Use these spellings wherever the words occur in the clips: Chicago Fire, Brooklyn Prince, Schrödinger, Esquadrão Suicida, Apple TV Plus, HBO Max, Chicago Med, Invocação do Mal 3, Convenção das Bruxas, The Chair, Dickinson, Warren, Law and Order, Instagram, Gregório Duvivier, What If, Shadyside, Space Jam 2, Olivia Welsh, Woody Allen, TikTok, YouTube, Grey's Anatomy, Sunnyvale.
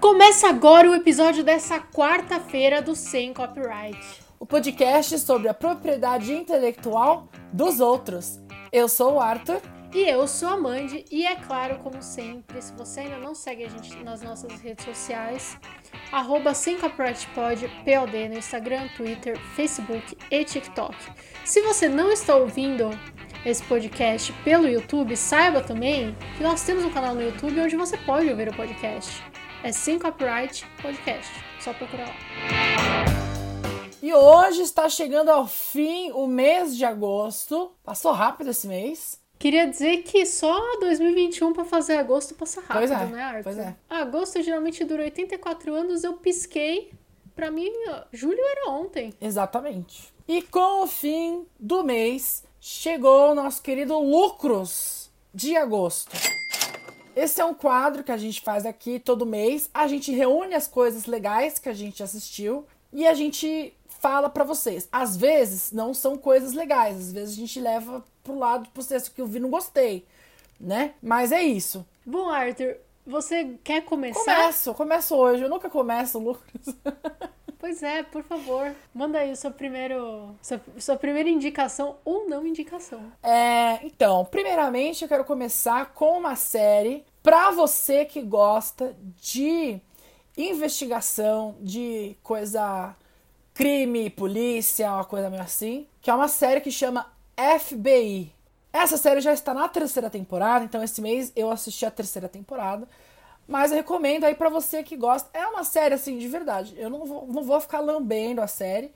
Começa agora o episódio dessa quarta-feira do Sem Copyright, o podcast sobre a propriedade intelectual dos outros. Eu sou o Arthur. E eu sou a Mandy. E é claro, como sempre, se você ainda não segue a gente nas nossas redes sociais, @semcopyrightpod, POD, no Instagram, Twitter, Facebook e TikTok. Se você não está ouvindo esse podcast pelo YouTube, saiba também que nós temos um canal no YouTube onde você pode ouvir o podcast. É Sem Copyright Podcast. Só procurar lá. E hoje está chegando ao fim o mês de agosto. Passou rápido esse mês. Queria dizer que só 2021 pra fazer agosto passa rápido, né, Arthur? Pois é. Agosto geralmente dura 84 anos, eu pisquei. Pra mim, julho era ontem. Exatamente. E com o fim do mês, chegou o nosso querido Lucros de Agosto. Esse é um quadro que a gente faz aqui todo mês. A gente reúne as coisas legais que a gente assistiu e a gente fala pra vocês. Às vezes não são coisas legais, às vezes a gente leva pro lado pro texto que eu vi, não gostei, né? Mas é isso. Bom, Arthur, você quer começar? Começo hoje. Eu nunca começo, Lucas. Pois é, por favor. Manda aí sua primeira indicação ou não indicação. Então, primeiramente eu quero começar com uma série pra você que gosta de investigação, de coisa crime, polícia, uma coisa meio assim, que é uma série que chama FBI. Essa série já está na terceira temporada, então esse mês eu assisti a terceira temporada, mas eu recomendo aí pra você que gosta. É uma série, assim, de verdade, eu não vou ficar lambendo a série,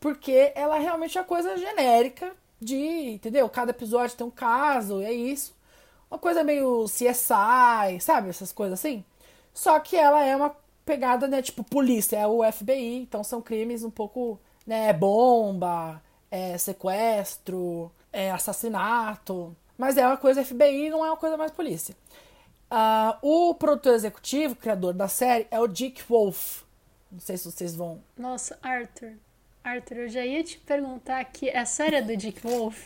porque ela realmente é uma coisa genérica de, entendeu? Cada episódio tem um caso, é isso. Uma coisa meio CSI, sabe? Essas coisas assim. Só que ela é uma pegada, né, tipo polícia, é o FBI, então são crimes um pouco, né, bomba, sequestro, assassinato, mas é uma coisa FBI, não é uma coisa mais polícia. O produtor executivo, o criador da série, é o Dick Wolf. Não sei se vocês vão... Nossa, Arthur, eu já ia te perguntar que a série é do Dick Wolf.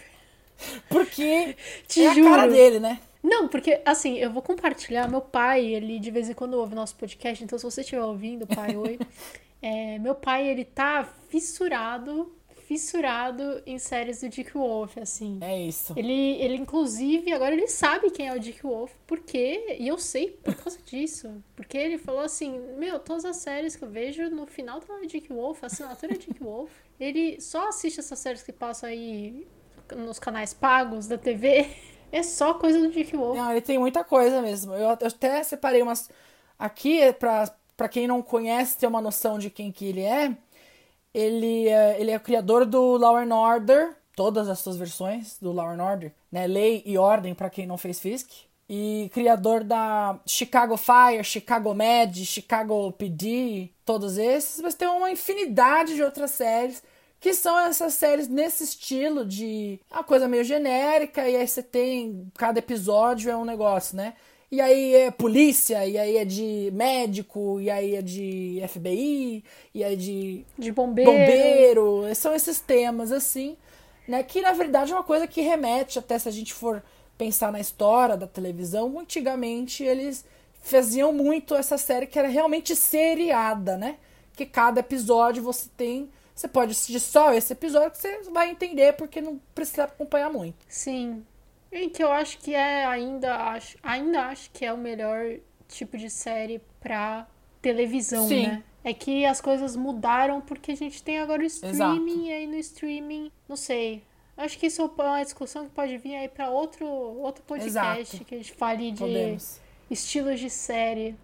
Porque te juro, a cara dele, né? Não, porque, assim, eu vou compartilhar. Meu pai, ele de vez em quando ouve nosso podcast, então se você estiver ouvindo, pai, oi. Meu pai, ele tá fissurado em séries do Dick Wolf, assim. É isso. Ele, inclusive, agora ele sabe quem é o Dick Wolf, porque, e eu sei por causa disso, porque ele falou assim, meu, todas as séries que eu vejo, no final tá o Dick Wolf, a assinatura é Dick Wolf. Ele só assiste essas séries que passam aí nos canais pagos da TV. É só coisa do Dick Wolf. Não, ele tem muita coisa mesmo. Eu até separei umas... Aqui, pra quem não conhece, ter uma noção de quem que ele é. Ele é o criador do Law and Order. Todas as suas versões do Law and Order. Né? Lei e Ordem, pra quem não fez Fisk. E criador da Chicago Fire, Chicago Med, Chicago PD. Todos esses. Mas tem uma infinidade de outras séries. Que são essas séries nesse estilo de uma coisa meio genérica, e aí você tem, cada episódio é um negócio, né? E aí é polícia, e aí é de médico, e aí é de FBI, e aí é de bombeiro. São esses temas, assim, né? Que, na verdade, é uma coisa que remete, até se a gente for pensar na história da televisão, antigamente eles faziam muito essa série que era realmente seriada, né? Que cada episódio você tem... Você pode assistir só esse episódio que você vai entender, porque não precisa acompanhar muito. Sim. E que eu acho que ainda acho que é o melhor tipo de série pra televisão, sim, né? É que as coisas mudaram porque a gente tem agora o streaming. Exato. E aí no streaming, não sei. Acho que isso é uma discussão que pode vir aí pra outro podcast. Exato. Que a gente fale de estilos de série.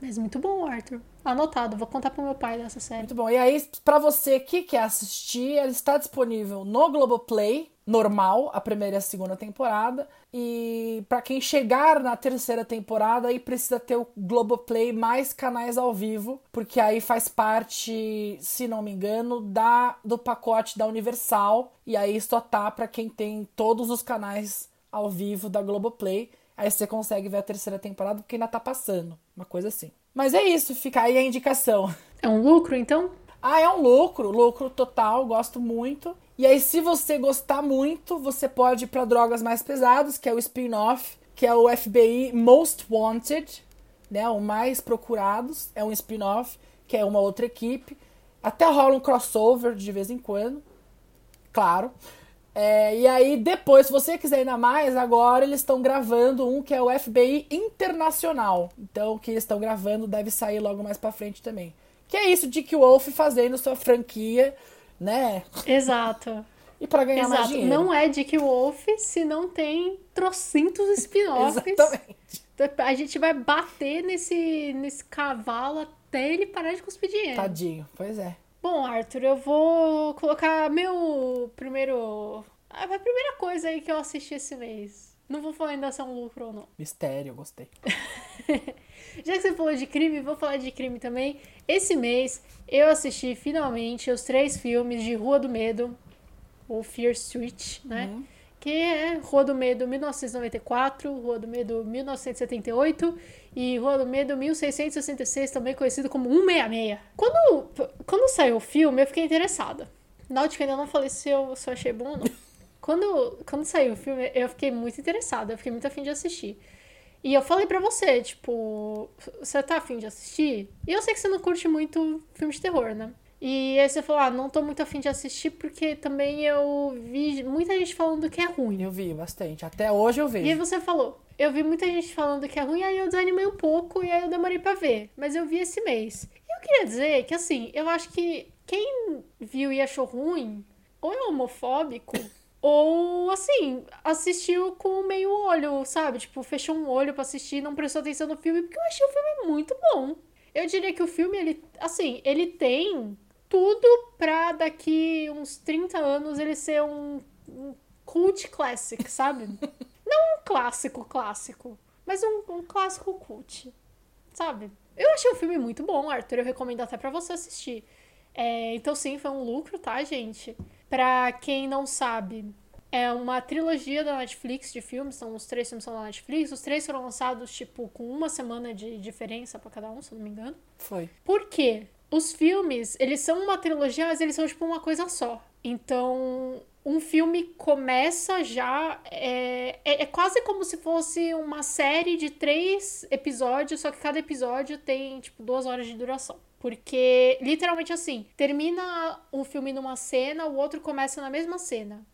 Mas muito bom, Arthur. Anotado, vou contar pro meu pai dessa série. Muito bom. E aí, pra você que quer assistir, ela está disponível no Globoplay, normal, a primeira e a segunda temporada. E pra quem chegar na terceira temporada, aí precisa ter o Globoplay mais canais ao vivo, porque aí faz parte, se não me engano, do pacote da Universal. E aí só tá pra quem tem todos os canais ao vivo da Globoplay. Aí você consegue ver a terceira temporada, porque ainda tá passando. Uma coisa assim. Mas é isso, fica aí a indicação. É um lucro, então? É um lucro total, gosto muito. E aí, se você gostar muito, você pode ir pra Drogas Mais Pesadas, que é o spin-off, que é o FBI Most Wanted, né? O Mais Procurados é um spin-off, que é uma outra equipe. Até rola um crossover de vez em quando, claro. E aí depois, se você quiser ainda mais, agora eles estão gravando um que é o FBI Internacional. Então, o que eles estão gravando deve sair logo mais pra frente também. Que é isso, Dick Wolf fazendo sua franquia, né? Exato. E pra ganhar mais dinheiro. Não é Dick Wolf se não tem trocentos spin-offs. Exatamente. A gente vai bater nesse cavalo até ele parar de cuspir dinheiro. Tadinho, pois é. Bom, Arthur, eu vou colocar a primeira coisa aí que eu assisti esse mês. Não vou falar ainda se é um lucro ou não. Mistério, eu gostei. Já que você falou de crime, vou falar de crime também. Esse mês eu assisti finalmente os 3 filmes de Rua do Medo, ou Fear Street, né? Que é Rua do Medo 1994, Rua do Medo 1978 e Rua do Medo 1666, também conhecido como 166. Quando saiu o filme, eu fiquei interessada. Note que ainda não falei se eu achei bom ou não. Quando saiu o filme, eu fiquei muito interessada, eu fiquei muito afim de assistir. E eu falei pra você, tipo, você tá afim de assistir? E eu sei que você não curte muito filme de terror, né? E aí você falou, não tô muito afim de assistir, porque também eu vi muita gente falando que é ruim. Eu vi bastante, até hoje eu vejo. E aí você falou, eu vi muita gente falando que é ruim, aí eu desanimei um pouco e aí eu demorei pra ver. Mas eu vi esse mês. E eu queria dizer que, assim, eu acho que quem viu e achou ruim, ou é homofóbico, ou, assim, assistiu com meio olho, sabe? Tipo, fechou um olho pra assistir e não prestou atenção no filme, porque eu achei o filme muito bom. Eu diria que o filme, ele tem tudo pra daqui uns 30 anos ele ser um cult classic, sabe? Não um clássico, mas um clássico cult, sabe? Eu achei o filme muito bom, Arthur, eu recomendo até pra você assistir. Então sim, foi um lucro, tá, gente? Pra quem não sabe, é uma trilogia da Netflix de filmes, então os 3 filmes são da Netflix, os 3 foram lançados, tipo, com uma semana de diferença pra cada um, se eu não me engano. Foi. Por quê? Os filmes, eles são uma trilogia, mas eles são, tipo, uma coisa só. Então, um filme começa já... É quase como se fosse uma série de 3 episódios, só que cada episódio tem, tipo, 2 horas de duração. Porque, literalmente assim, termina um filme numa cena, o outro começa na mesma cena.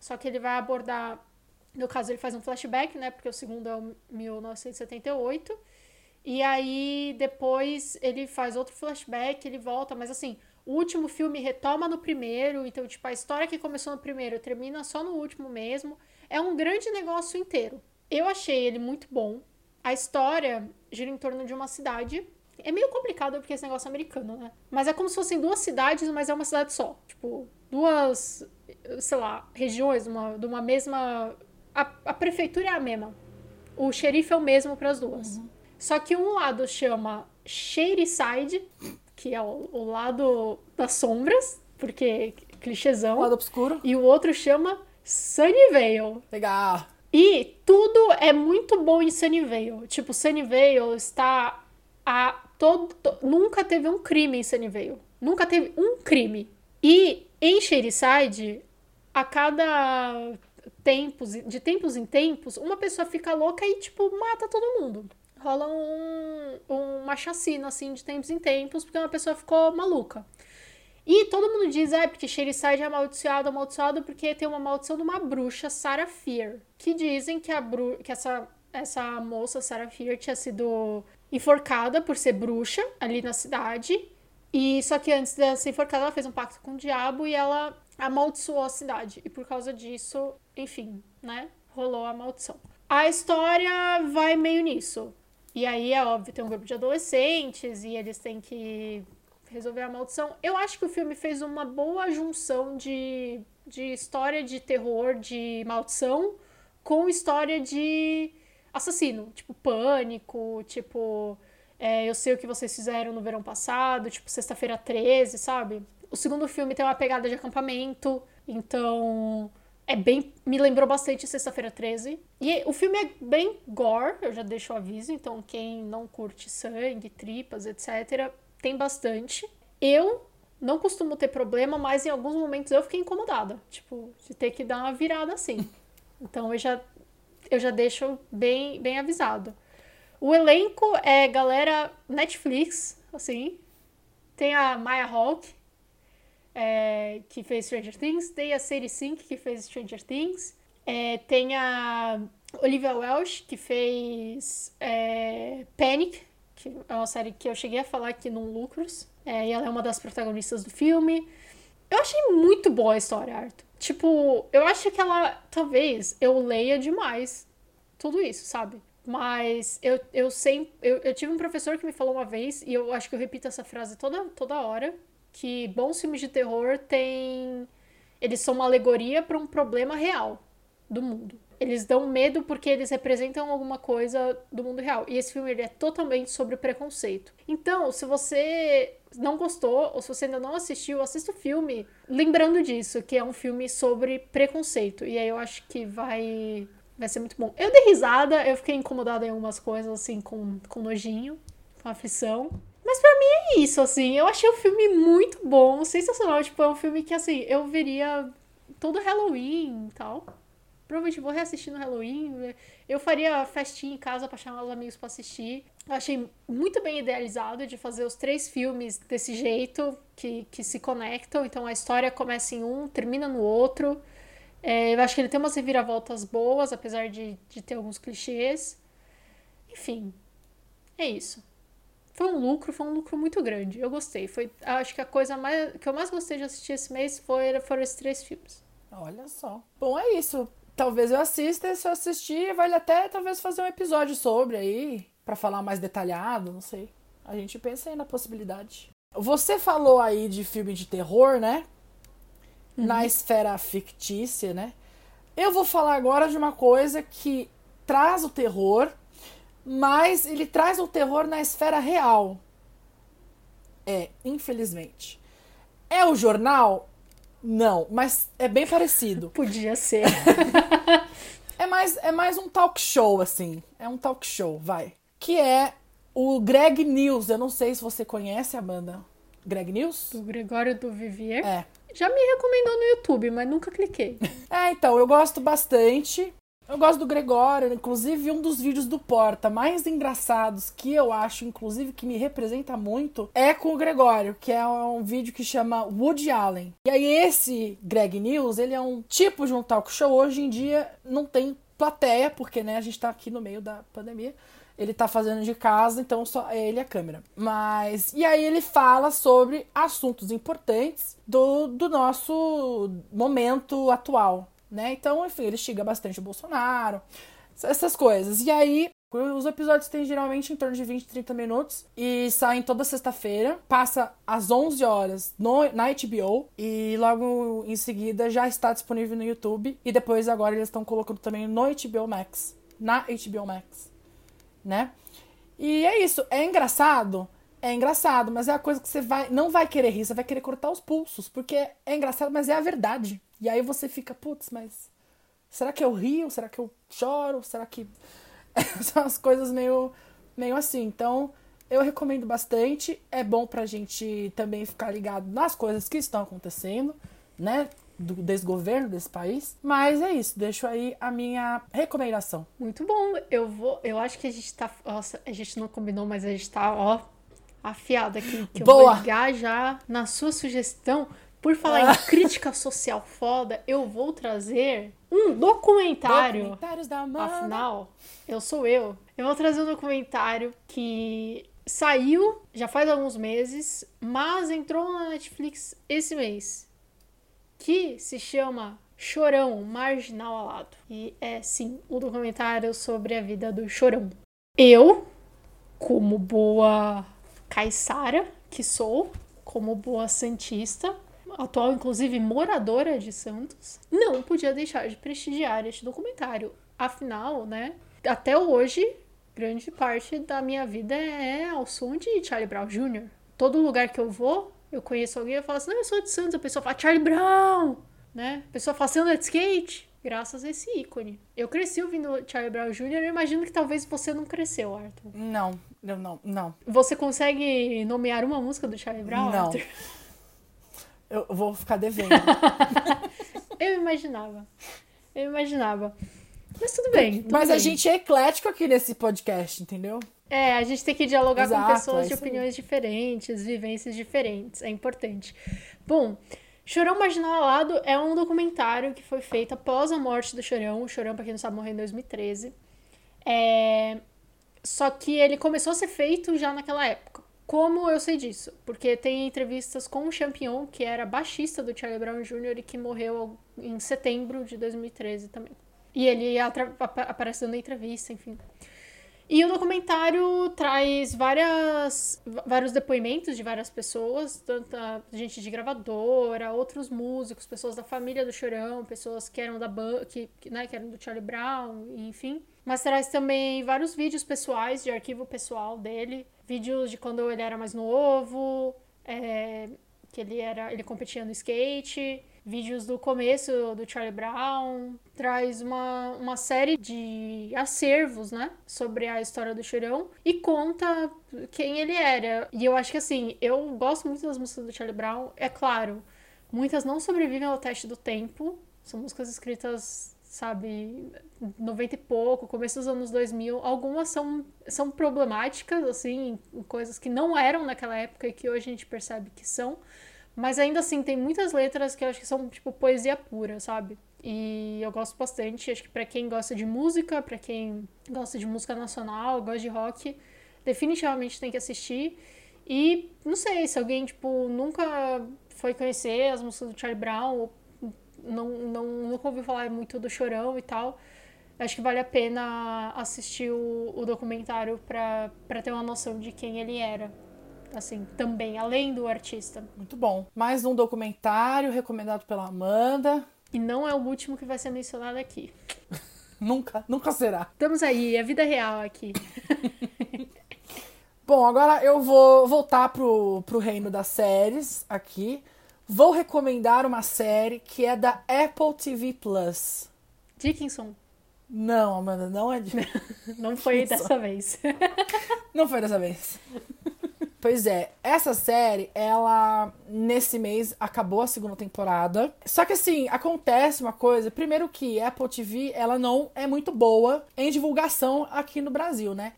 Só que ele vai abordar... No caso, ele faz um flashback, né? Porque o segundo é o 1978... E aí, depois, ele faz outro flashback, ele volta, mas assim, o último filme retoma no primeiro, então, tipo, a história que começou no primeiro termina só no último mesmo. É um grande negócio inteiro. Eu achei ele muito bom. A história gira em torno de uma cidade. É meio complicado porque esse negócio é americano, né? Mas é como se fossem 2 cidades, mas é uma cidade só. Tipo, 2, sei lá, regiões de uma mesma... A prefeitura é a mesma. O xerife é o mesmo para as 2. Uhum. Só que um lado chama Shadyside, que é o lado das sombras, porque clichêzão. O lado obscuro. E o outro chama Sunnyvale. Legal. E tudo é muito bom em Sunnyvale. Tipo, Sunnyvale está nunca teve um crime em Sunnyvale. Nunca teve um crime. E em Shadyside, a cada tempos em tempos, uma pessoa fica louca e, tipo, mata todo mundo. Rola uma chacina, assim, de tempos em tempos, porque uma pessoa ficou maluca. E todo mundo diz, porque Shadyside é amaldiçoado, porque tem uma maldição de uma bruxa, Sarah Fear. Que dizem que essa moça, Sarah Fear, tinha sido enforcada por ser bruxa ali na cidade. E só que antes de ser enforcada, ela fez um pacto com o diabo e ela amaldiçoou a cidade. E por causa disso, enfim, né, rolou a maldição. A história vai meio nisso. E aí, é óbvio, tem um grupo de adolescentes e eles têm que resolver a maldição. Eu acho que o filme fez uma boa junção de história de terror, de maldição, com história de assassino. Tipo, Pânico, tipo, eu sei o que vocês fizeram no verão passado, tipo, Sexta-feira 13, sabe? O segundo filme tem uma pegada de acampamento, então... me lembrou bastante Sexta-feira 13. E o filme é bem gore, eu já deixo o aviso, então quem não curte sangue, tripas, etc., tem bastante. Eu não costumo ter problema, mas em alguns momentos eu fiquei incomodada, tipo, de ter que dar uma virada assim. Então eu já deixo bem, bem avisado. O elenco é galera Netflix, assim. Tem a Maya Hawke, que fez Stranger Things. Tem a Sierra Six, que fez Stranger Things. Tem a Olivia Welsh, que fez Panic, que é uma série que eu cheguei a falar aqui no Lucros. E ela é uma das protagonistas do filme. Eu achei muito boa a história, Arthur. Tipo, eu acho que ela... Talvez eu leia demais tudo isso, sabe? Mas eu sempre... Eu tive um professor que me falou uma vez, e eu acho que eu repito essa frase toda hora, que bons filmes de terror têm... Eles são uma alegoria para um problema real do mundo. Eles dão medo porque eles representam alguma coisa do mundo real. E esse filme, ele é totalmente sobre preconceito. Então, se você não gostou, ou se você ainda não assistiu, assista o filme lembrando disso, que é um filme sobre preconceito. E aí eu acho que vai ser muito bom. Eu dei risada, eu fiquei incomodada em algumas coisas, assim, com nojinho, com aflição. Mas pra mim é isso, assim. Eu achei o filme muito bom, sensacional. Tipo, é um filme que, assim, eu veria todo Halloween e tal. Provavelmente vou reassistir no Halloween. Eu faria festinha em casa pra chamar os amigos pra assistir. Eu achei muito bem idealizado de fazer os 3 filmes desse jeito, que se conectam. Então a história começa em um, termina no outro. Eu acho que ele tem umas reviravoltas boas, apesar de ter alguns clichês. Enfim, é isso. Foi um lucro muito grande. Eu gostei. Acho que a coisa que eu mais gostei de assistir esse mês foram esses 3 filmes. Olha só. Bom, é isso. Talvez eu assista, e se eu assistir, vale até talvez fazer um episódio sobre aí, pra falar mais detalhado, não sei. A gente pensa aí na possibilidade. Você falou aí de filme de terror, né? Uhum. Na esfera fictícia, né? Eu vou falar agora de uma coisa que traz o terror, mas ele traz o terror na esfera real. Infelizmente. É o jornal? Não, mas é bem parecido. Podia ser. É mais um talk show, assim. É um talk show, vai. Que é o Greg News. Eu não sei se você conhece a banda Greg News. Do Gregório Duvivier. Já me recomendou no YouTube, mas nunca cliquei. Então, eu gosto bastante. Eu gosto do Gregório. Inclusive, um dos vídeos do Porta mais engraçados que eu acho, inclusive, que me representa muito, é com o Gregório, que é um vídeo que chama Woody Allen. E aí, esse Greg News, ele é um tipo de um talk show. Hoje em dia, não tem plateia, porque, né, a gente tá aqui no meio da pandemia. Ele tá fazendo de casa, então só é ele e a câmera. Mas... E aí ele fala sobre assuntos importantes do nosso momento atual. Né? Então, enfim, ele xinga bastante o Bolsonaro, essas coisas. E aí, os episódios têm geralmente em torno de 20, 30 minutos e saem toda sexta-feira. Passa às 11 horas na HBO e logo em seguida já está disponível no YouTube. E depois agora eles estão colocando também no HBO Max, na HBO Max, né? E é isso, é engraçado, mas é a coisa que você não vai querer rir, você vai querer cortar os pulsos, porque é engraçado, mas é a verdade. E aí você fica, putz, mas será que eu rio? Será que eu choro? Será que... São as coisas meio assim. Então, eu recomendo bastante. É bom pra gente também ficar ligado nas coisas que estão acontecendo, né? Do desgoverno desse país. Mas é isso. Deixo aí a minha recomendação. Muito bom. Eu acho que a gente tá... Nossa, a gente não combinou, mas a gente tá, ó, afiada aqui. Que boa! Eu vou ligar já na sua sugestão... Por falar em crítica social foda, eu vou trazer um documentário. Documentários da Amanda. Afinal, eu. Eu vou trazer um documentário que saiu já faz alguns meses, mas entrou na Netflix esse mês. Que se chama Chorão Marginal Alado. E é, sim, um documentário sobre a vida do Chorão. Eu, como boa caiçara que sou, como boa santista... atual, inclusive, moradora de Santos, não podia deixar de prestigiar este documentário. Afinal, né, até hoje, grande parte da minha vida é ao som de Charlie Brown Jr. Todo lugar que eu vou, eu conheço alguém e falo assim, não, eu sou de Santos. A pessoa fala, Charlie Brown, né? A pessoa fala, Sandra de skate, graças a esse ícone. Eu cresci ouvindo Charlie Brown Jr. Eu imagino que talvez você não cresceu, Arthur. Não. Você consegue nomear uma música do Charlie Brown, não. Arthur? Eu vou ficar devendo. Eu imaginava. Mas tudo bem. Mas a gente é eclético aqui nesse podcast, entendeu? É, a gente tem que dialogar com pessoas de opiniões diferentes, vivências diferentes. É importante. Bom, Chorão Marginal Alado é um documentário que foi feito após a morte do Chorão. O Chorão, pra quem não sabe, morreu em 2013. Só que ele começou a ser feito já naquela época. Como eu sei disso? Porque tem entrevistas com o Champignon, que era baixista do Charlie Brown Jr. e que morreu em setembro de 2013 também. E ele aparece dando entrevista, enfim. E o documentário traz vários depoimentos de várias pessoas, tanto gente de gravadora, outros músicos, pessoas da família do Chorão, pessoas que eram da banda, que eram do Charlie Brown, enfim. Mas traz também vários vídeos pessoais, de arquivo pessoal dele, vídeos de quando ele era mais novo, que ele competia no skate, vídeos do começo do Charlie Brown, traz uma série de acervos, né, sobre a história do Chorão, e conta quem ele era. E eu acho que, assim, eu gosto muito das músicas do Charlie Brown, é claro, muitas não sobrevivem ao teste do tempo, são músicas escritas, sabe, 90 e pouco, começo dos anos 2000, algumas são problemáticas, assim, coisas que não eram naquela época e que hoje a gente percebe que são. Mas ainda assim, tem muitas letras que eu acho que são, tipo, poesia pura, sabe? E eu gosto bastante, acho que pra quem gosta de música, pra quem gosta de música nacional, gosta de rock, definitivamente tem que assistir. E, não sei, se alguém, tipo, nunca foi conhecer as músicas do Charlie Brown, ou nunca ouviu falar muito do Chorão e tal, acho que vale a pena assistir o documentário pra ter uma noção de quem ele era. Assim, também, além do artista. Muito bom. Mais um documentário recomendado pela Amanda. E não é o último que vai ser mencionado aqui. Nunca será. Estamos aí, é vida real aqui. Bom, agora eu vou voltar pro reino das séries aqui. Vou recomendar uma série que é da Apple TV Plus. Dickinson. Não, Amanda, não é Dickinson. Não foi dessa vez. Não foi dessa vez. Pois é, essa série, ela, nesse mês, acabou a segunda temporada. Só que, assim, acontece uma coisa. Primeiro que a Apple TV, ela não é muito boa em divulgação aqui no Brasil, né?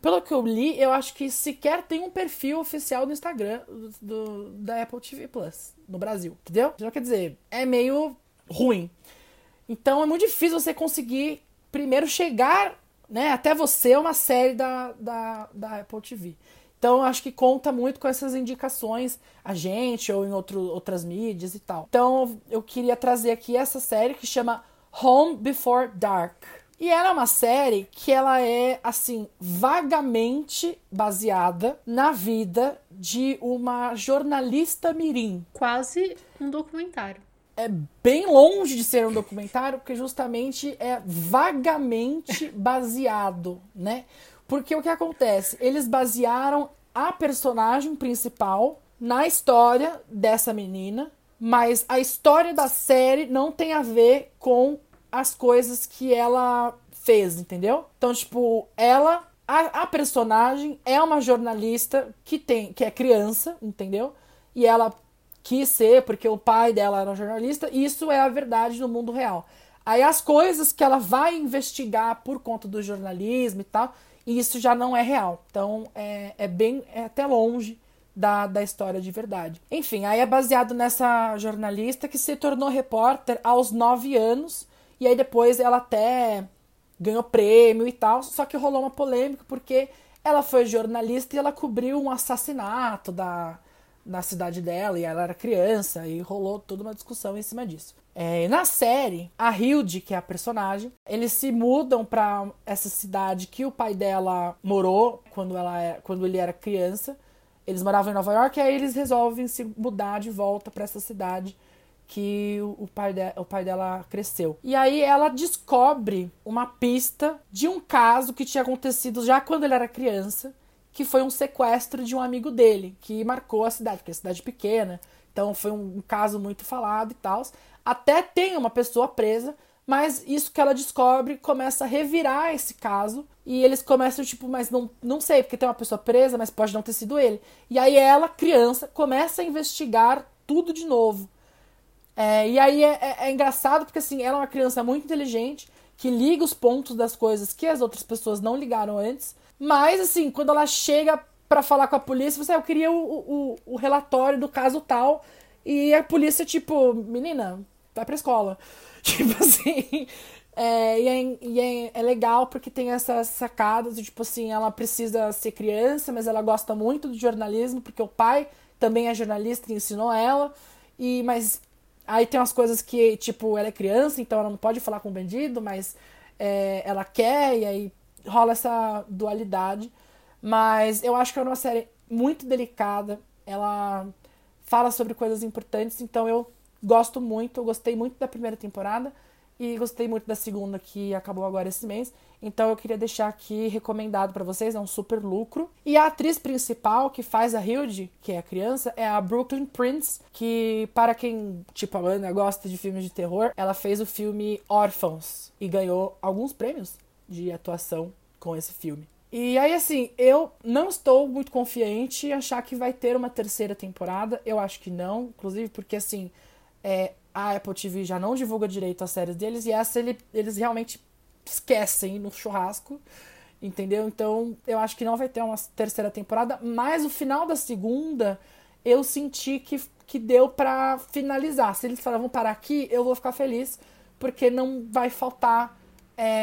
Pelo que eu li, eu acho que sequer tem um perfil oficial no Instagram da Apple TV Plus no Brasil, entendeu? Então, quer dizer, é meio ruim. Então, é muito difícil você conseguir, primeiro, chegar, né, até você, é uma série da Apple TV. Então, acho que conta muito com essas indicações, a gente, ou em outras mídias e tal. Então, eu queria trazer aqui essa série que chama Home Before Dark. E ela é uma série que ela é, assim, vagamente baseada na vida de uma jornalista mirim. Quase um documentário. É bem longe de ser um documentário, porque justamente é vagamente baseado, né? Porque o que acontece? Eles basearam a personagem principal na história dessa menina, mas a história da série não tem a ver com as coisas que ela fez, entendeu? Então, tipo, ela, a personagem é uma jornalista que é criança, entendeu? E ela quis ser, porque o pai dela era jornalista, e isso é a verdade no mundo real. Aí as coisas que ela vai investigar por conta do jornalismo e tal, e isso já não é real. Então, é até longe da história de verdade. Enfim, aí é baseado nessa jornalista que se tornou repórter aos 9 anos, e aí depois ela até ganhou prêmio e tal, só que rolou uma polêmica porque ela foi jornalista e ela cobriu um assassinato na cidade dela, e ela era criança, e rolou toda uma discussão em cima disso. Na série, a Hilde, que é a personagem, eles se mudam pra essa cidade que o pai dela morou quando ele era criança. Eles moravam em Nova York, e aí eles resolvem se mudar de volta pra essa cidade que o pai dela cresceu. E aí ela descobre uma pista de um caso que tinha acontecido já quando ele era criança, que foi um sequestro de um amigo dele, que marcou a cidade, porque é cidade pequena, então foi um caso muito falado e tal. Até tem uma pessoa presa, mas isso que ela descobre começa a revirar esse caso, e eles começam, tipo, mas não sei, porque tem uma pessoa presa, mas pode não ter sido ele. E aí ela, criança, começa a investigar tudo de novo. E aí é engraçado porque, assim, ela é uma criança muito inteligente, que liga os pontos das coisas que as outras pessoas não ligaram antes. Mas, assim, quando ela chega pra falar com a polícia, você, eu queria o relatório do caso tal. E a polícia, tipo, menina, vai pra escola. Tipo assim... É legal porque tem essas sacadas de, tipo assim, ela precisa ser criança, mas ela gosta muito de jornalismo porque o pai também é jornalista e ensinou ela. Mas aí tem umas coisas que, tipo, ela é criança, então ela não pode falar com o bandido, mas ela quer, e aí rola essa dualidade. Mas eu acho que é uma série muito delicada, ela fala sobre coisas importantes, então eu gosto muito, eu gostei muito da primeira temporada. E gostei muito da segunda, que acabou agora esse mês. Então eu queria deixar aqui recomendado pra vocês, é um super lucro. E a atriz principal que faz a Hilde, que é a criança, é a Brooklyn Prince, que, para quem, tipo a Ana, gosta de filmes de terror, ela fez o filme Órfãos e ganhou alguns prêmios de atuação com esse filme. E aí, assim, eu não estou muito confiante em achar que vai ter uma terceira temporada. Eu acho que não, inclusive porque, assim... A Apple TV já não divulga direito as séries deles, e essa eles realmente esquecem no churrasco, entendeu? Então, eu acho que não vai ter uma terceira temporada, mas o final da segunda, eu senti que deu pra finalizar. Se eles falam, vamos parar aqui, eu vou ficar feliz, porque não vai faltar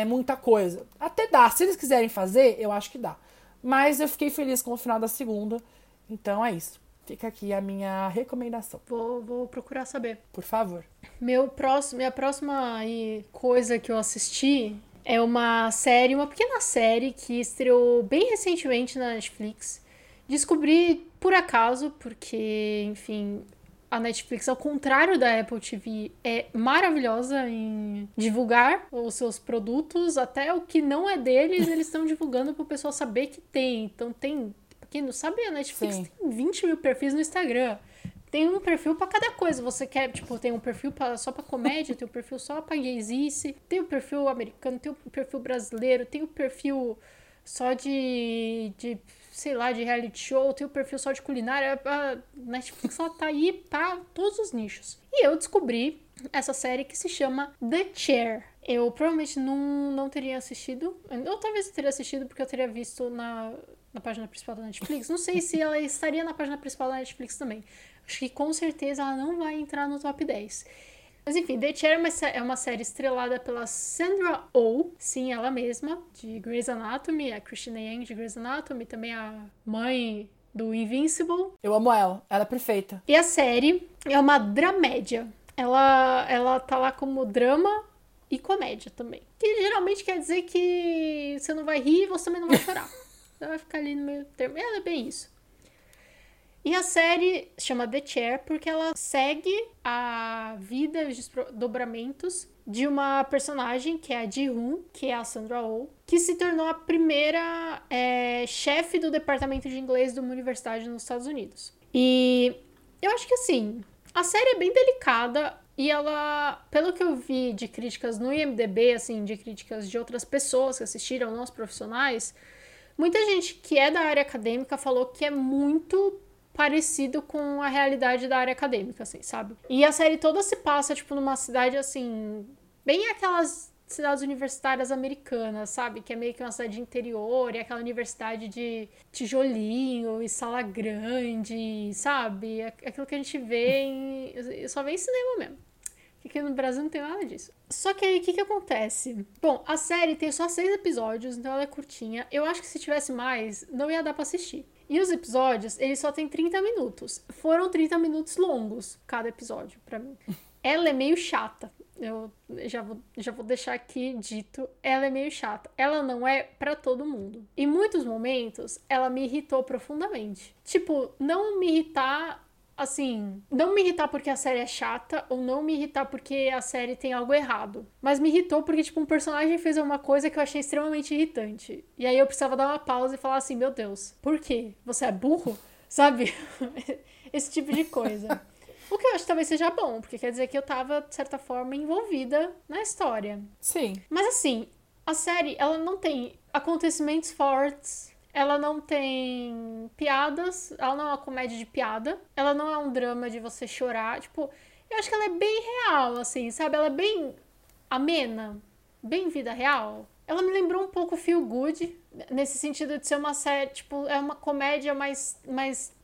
muita coisa. Até dá, se eles quiserem fazer, eu acho que dá. Mas eu fiquei feliz com o final da segunda, então é isso. Fica aqui a minha recomendação. Vou procurar saber. Por favor. Minha próxima coisa que eu assisti é uma pequena série que estreou bem recentemente na Netflix. Descobri por acaso, porque, enfim, a Netflix, ao contrário da Apple TV, é maravilhosa em divulgar os seus produtos. Até o que não é deles, eles estão divulgando para o pessoal saber que tem. Então tem... Quem não sabe, a Netflix tem 20 mil perfis no Instagram. Tem um perfil pra cada coisa. Você quer, tipo, tem um perfil só pra comédia, tem um perfil só pra gaysice, tem um perfil americano, tem um perfil brasileiro, tem um perfil só de sei lá, de reality show, tem um perfil só de culinária. A Netflix, ela tá aí pra todos os nichos. E eu descobri essa série que se chama The Chair. Eu provavelmente não teria assistido. Ou talvez eu teria assistido porque eu teria visto na página principal da Netflix. Não sei se ela estaria na página principal da Netflix também. Acho que com certeza ela não vai entrar no top 10. Mas enfim, The Chair é uma série estrelada pela Sandra Oh, sim, ela mesma, de Grey's Anatomy, a Christina Yang de Grey's Anatomy, também a mãe do Invincible. Eu amo ela, ela é perfeita. E a série é uma dramédia. Ela tá lá como drama e comédia também. Que geralmente quer dizer que você não vai rir e você também não vai chorar. Ela vai ficar ali no meio termo. Ela é bem isso. E a série chama The Chair porque ela segue a vida e os dobramentos de uma personagem que é a Ji-hoon, que é a Sandra Oh, que se tornou a primeira chefe do departamento de inglês de uma universidade nos Estados Unidos. E eu acho que, assim, a série é bem delicada e ela, pelo que eu vi de críticas no IMDb, assim, de críticas de outras pessoas que assistiram, não os profissionais... Muita gente que é da área acadêmica falou que é muito parecido com a realidade da área acadêmica, assim, sabe? E a série toda se passa, tipo, numa cidade, assim, bem aquelas cidades universitárias americanas, sabe? Que é meio que uma cidade interior, e aquela universidade de tijolinho e sala grande, sabe? Aquilo que a gente vê só vê em cinema mesmo. Porque no Brasil não tem nada disso. Só que aí, o que acontece? Bom, a série tem só 6 episódios, então ela é curtinha. Eu acho que se tivesse mais, não ia dar pra assistir. E os episódios, eles só tem 30 minutos. Foram 30 minutos longos, cada episódio, pra mim. Ela é meio chata. Eu já vou deixar aqui dito. Ela é meio chata. Ela não é pra todo mundo. Em muitos momentos, ela me irritou profundamente. Tipo, não me irritar... Assim, não me irritar porque a série é chata ou não me irritar porque a série tem algo errado. Mas me irritou porque, tipo, um personagem fez alguma coisa que eu achei extremamente irritante. E aí eu precisava dar uma pausa e falar assim, meu Deus, por quê? Você é burro? Sabe? Esse tipo de coisa. O que eu acho que talvez seja bom, porque quer dizer que eu tava, de certa forma, envolvida na história. Sim. Mas, assim, a série, ela não tem acontecimentos fortes... Ela não tem piadas, ela não é uma comédia de piada, ela não é um drama de você chorar, tipo, Eu acho que ela é bem real, assim, sabe? Ela é bem amena, bem vida real. Ela me lembrou um pouco Feel Good, nesse sentido de ser uma série, tipo, é uma comédia mais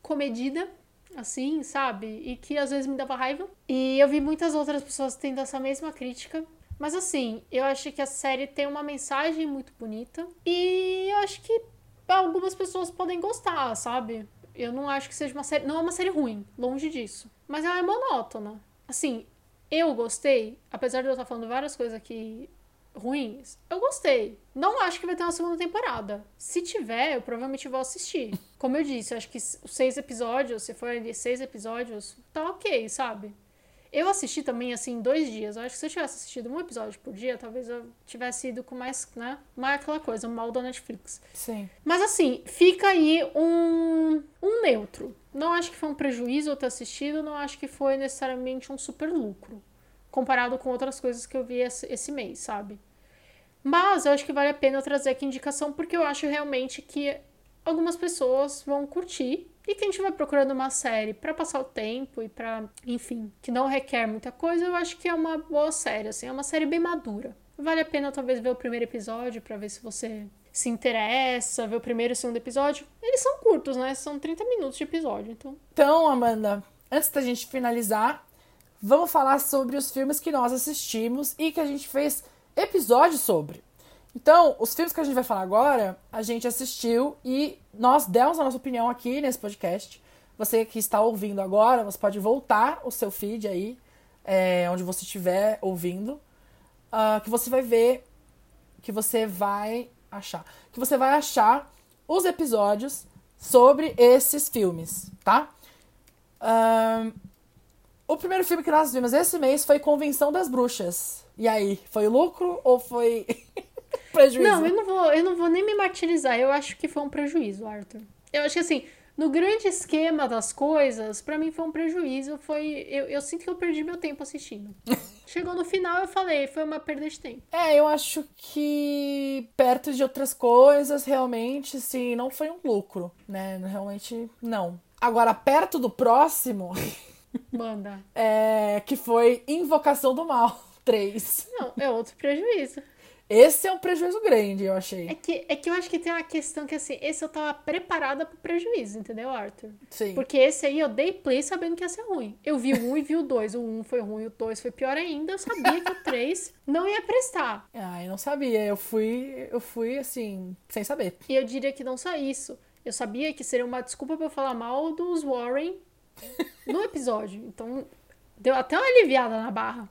comedida, assim, sabe? E que às vezes me dava raiva. E eu vi muitas outras pessoas tendo essa mesma crítica. Mas assim, eu acho que a série tem uma mensagem muito bonita. E eu acho que algumas pessoas podem gostar, sabe? Eu não acho que seja uma série... Não é uma série ruim, longe disso. Mas ela é monótona. Assim, eu gostei, apesar de eu estar falando várias coisas aqui ruins, eu gostei. Não acho que vai ter uma segunda temporada. Se tiver, eu provavelmente vou assistir. Como eu disse, eu acho que 6 episódios, se for 6 episódios, tá ok, sabe? Eu assisti também, assim, 2 dias. Eu acho que se eu tivesse assistido 1 episódio por dia, talvez eu tivesse ido com mais, né? Mais aquela coisa, o mal da Netflix. Sim. Mas, assim, fica aí um neutro. Não acho que foi um prejuízo eu ter assistido, não acho que foi necessariamente um super lucro, comparado com outras coisas que eu vi esse mês, sabe? Mas eu acho que vale a pena eu trazer aqui indicação, porque eu acho realmente que algumas pessoas vão curtir. E quem estiver procurando uma série pra passar o tempo e pra, enfim, que não requer muita coisa, eu acho que é uma boa série, assim, é uma série bem madura. Vale a pena talvez ver o primeiro episódio pra ver se você se interessa, ver o primeiro e o segundo episódio. Eles são curtos, né? São 30 minutos de episódio, então... Então, Amanda, antes da gente finalizar, vamos falar sobre os filmes que nós assistimos e que a gente fez episódio sobre. Então, os filmes que a gente vai falar agora, a gente assistiu e nós demos a nossa opinião aqui nesse podcast. Você que está ouvindo agora, você pode voltar o seu feed aí, onde você estiver ouvindo, que você vai ver, que você vai achar os episódios sobre esses filmes, tá? O primeiro filme que nós vimos esse mês foi Convenção das Bruxas. E aí, foi lucro ou foi... prejuízo. Não, eu não vou nem me martirizar. Eu acho que foi um prejuízo, Arthur. Eu acho que, assim, no grande esquema das coisas, pra mim foi um prejuízo. Eu sinto que eu perdi meu tempo assistindo. Chegou no final, eu falei, foi uma perda de tempo. Eu acho que perto de outras coisas, realmente, assim, não foi um lucro, né? Realmente, não. Agora, perto do próximo... Manda. Que foi Invocação do Mal 3. Não, é outro prejuízo. Esse é um prejuízo grande, eu achei. É que eu acho que tem uma questão que, assim, esse eu tava preparada pro prejuízo, entendeu, Arthur? Sim. Porque esse aí eu dei play sabendo que ia ser ruim. Eu vi o 1 e vi o 2. O 1 foi ruim, o 2 foi pior ainda. Eu sabia que o 3 não ia prestar. Eu não sabia. Eu fui, assim, sem saber. E eu diria que não só isso. Eu sabia que seria uma desculpa pra eu falar mal dos Warren no episódio. Então, deu até uma aliviada na barra.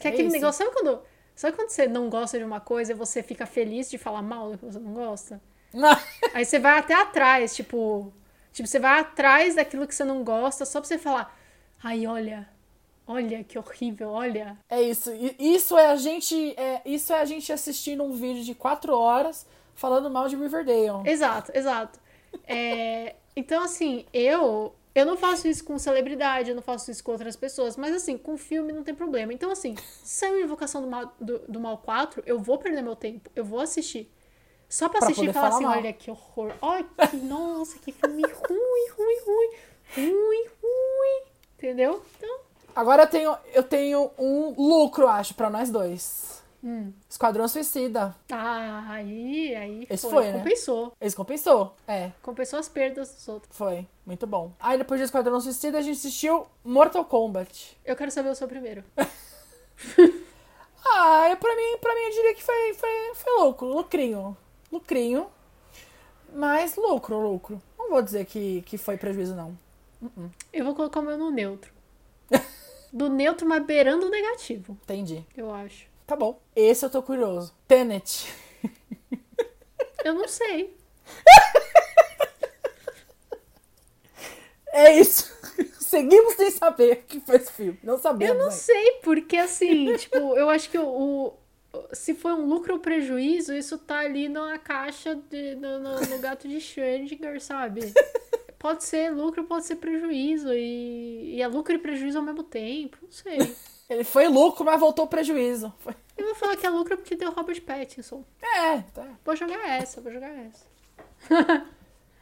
Que é aquele isso. Negócio, sabe quando... Sabe quando você não gosta de uma coisa e você fica feliz de falar mal do que você não gosta? Não. Aí você vai até atrás, tipo, você vai atrás daquilo que você não gosta só pra você falar, ai, olha que horrível, olha. É isso. Isso é a gente assistindo um vídeo de 4 horas falando mal de Riverdale. Exato, exato. Então, assim, eu não faço isso com celebridade, eu não faço isso com outras pessoas, mas, assim, com filme não tem problema. Então, assim, saiu Invocação do Mal 4, eu vou perder meu tempo, eu vou assistir. Só pra assistir e falar assim, mal. Olha que horror, olha que, nossa, que filme ruim, entendeu? Então... Agora eu tenho um lucro, acho, pra nós dois. Esquadrão Suicida. Aí esse foi, né? Compensou. Esse compensou, compensou as perdas dos outros. Foi, muito bom. Aí depois de Esquadrão Suicida a gente assistiu Mortal Kombat. Eu quero saber o seu primeiro. Pra mim eu diria que foi lucrinho. Mas lucro. Não vou dizer que foi prejuízo, não. Eu vou colocar o meu no neutro. Do neutro, mas beirando o negativo. Entendi. Eu acho. Tá bom. Esse eu tô curioso. Tenet. Eu não sei. É isso. Seguimos sem saber o que foi esse filme. Não sabemos. Eu não sei, porque assim, tipo, eu acho que se foi um lucro ou prejuízo, isso tá ali na caixa, no gato de Schrödinger, sabe? Pode ser lucro, pode ser prejuízo. E é lucro e prejuízo ao mesmo tempo. Não sei. Ele foi lucro, mas voltou prejuízo. Eu vou falar que é lucro porque deu Robert Pattinson. Tá. Vou jogar essa.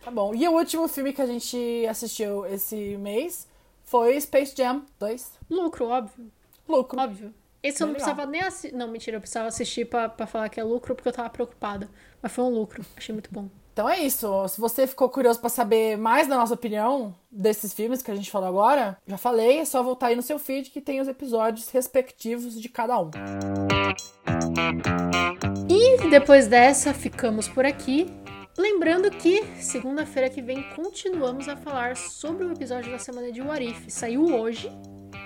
Tá bom. E o último filme que a gente assistiu esse mês foi Space Jam 2. Lucro, óbvio. Lucro. Óbvio. Esse eu não precisava nem assistir. Não, mentira, eu precisava assistir pra falar que é lucro, porque eu tava preocupada. Mas foi um lucro. Achei muito bom. Então é isso. Se você ficou curioso pra saber mais da nossa opinião desses filmes que a gente falou agora, já falei, é só voltar aí no seu feed que tem os episódios respectivos de cada um. E depois dessa, ficamos por aqui. Lembrando que segunda-feira que vem continuamos a falar sobre o episódio da semana de What If. Saiu hoje.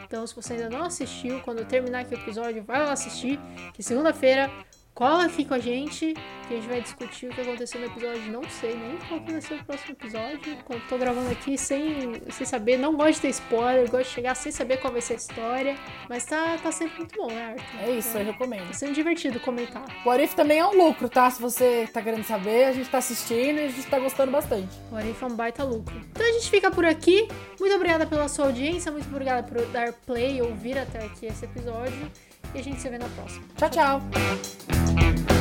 Então, se você ainda não assistiu, quando terminar aqui o episódio, vai lá assistir. Que segunda-feira, cola aqui com a gente, que a gente vai discutir o que aconteceu no episódio. Não sei nem qual que vai ser o próximo episódio. Quando tô gravando aqui sem saber, não gosto de ter spoiler, gosto de chegar sem saber qual vai ser a história. Mas tá sempre muito bom, né, Arthur? É isso, eu recomendo. Tá sendo divertido comentar. O What If também é um lucro, tá? Se você tá querendo saber, a gente tá assistindo e a gente tá gostando bastante. O What If é um baita lucro. Então a gente fica por aqui. Muito obrigada pela sua audiência, muito obrigada por dar play, ouvir até aqui esse episódio. E a gente se vê na próxima. Tchau, tchau.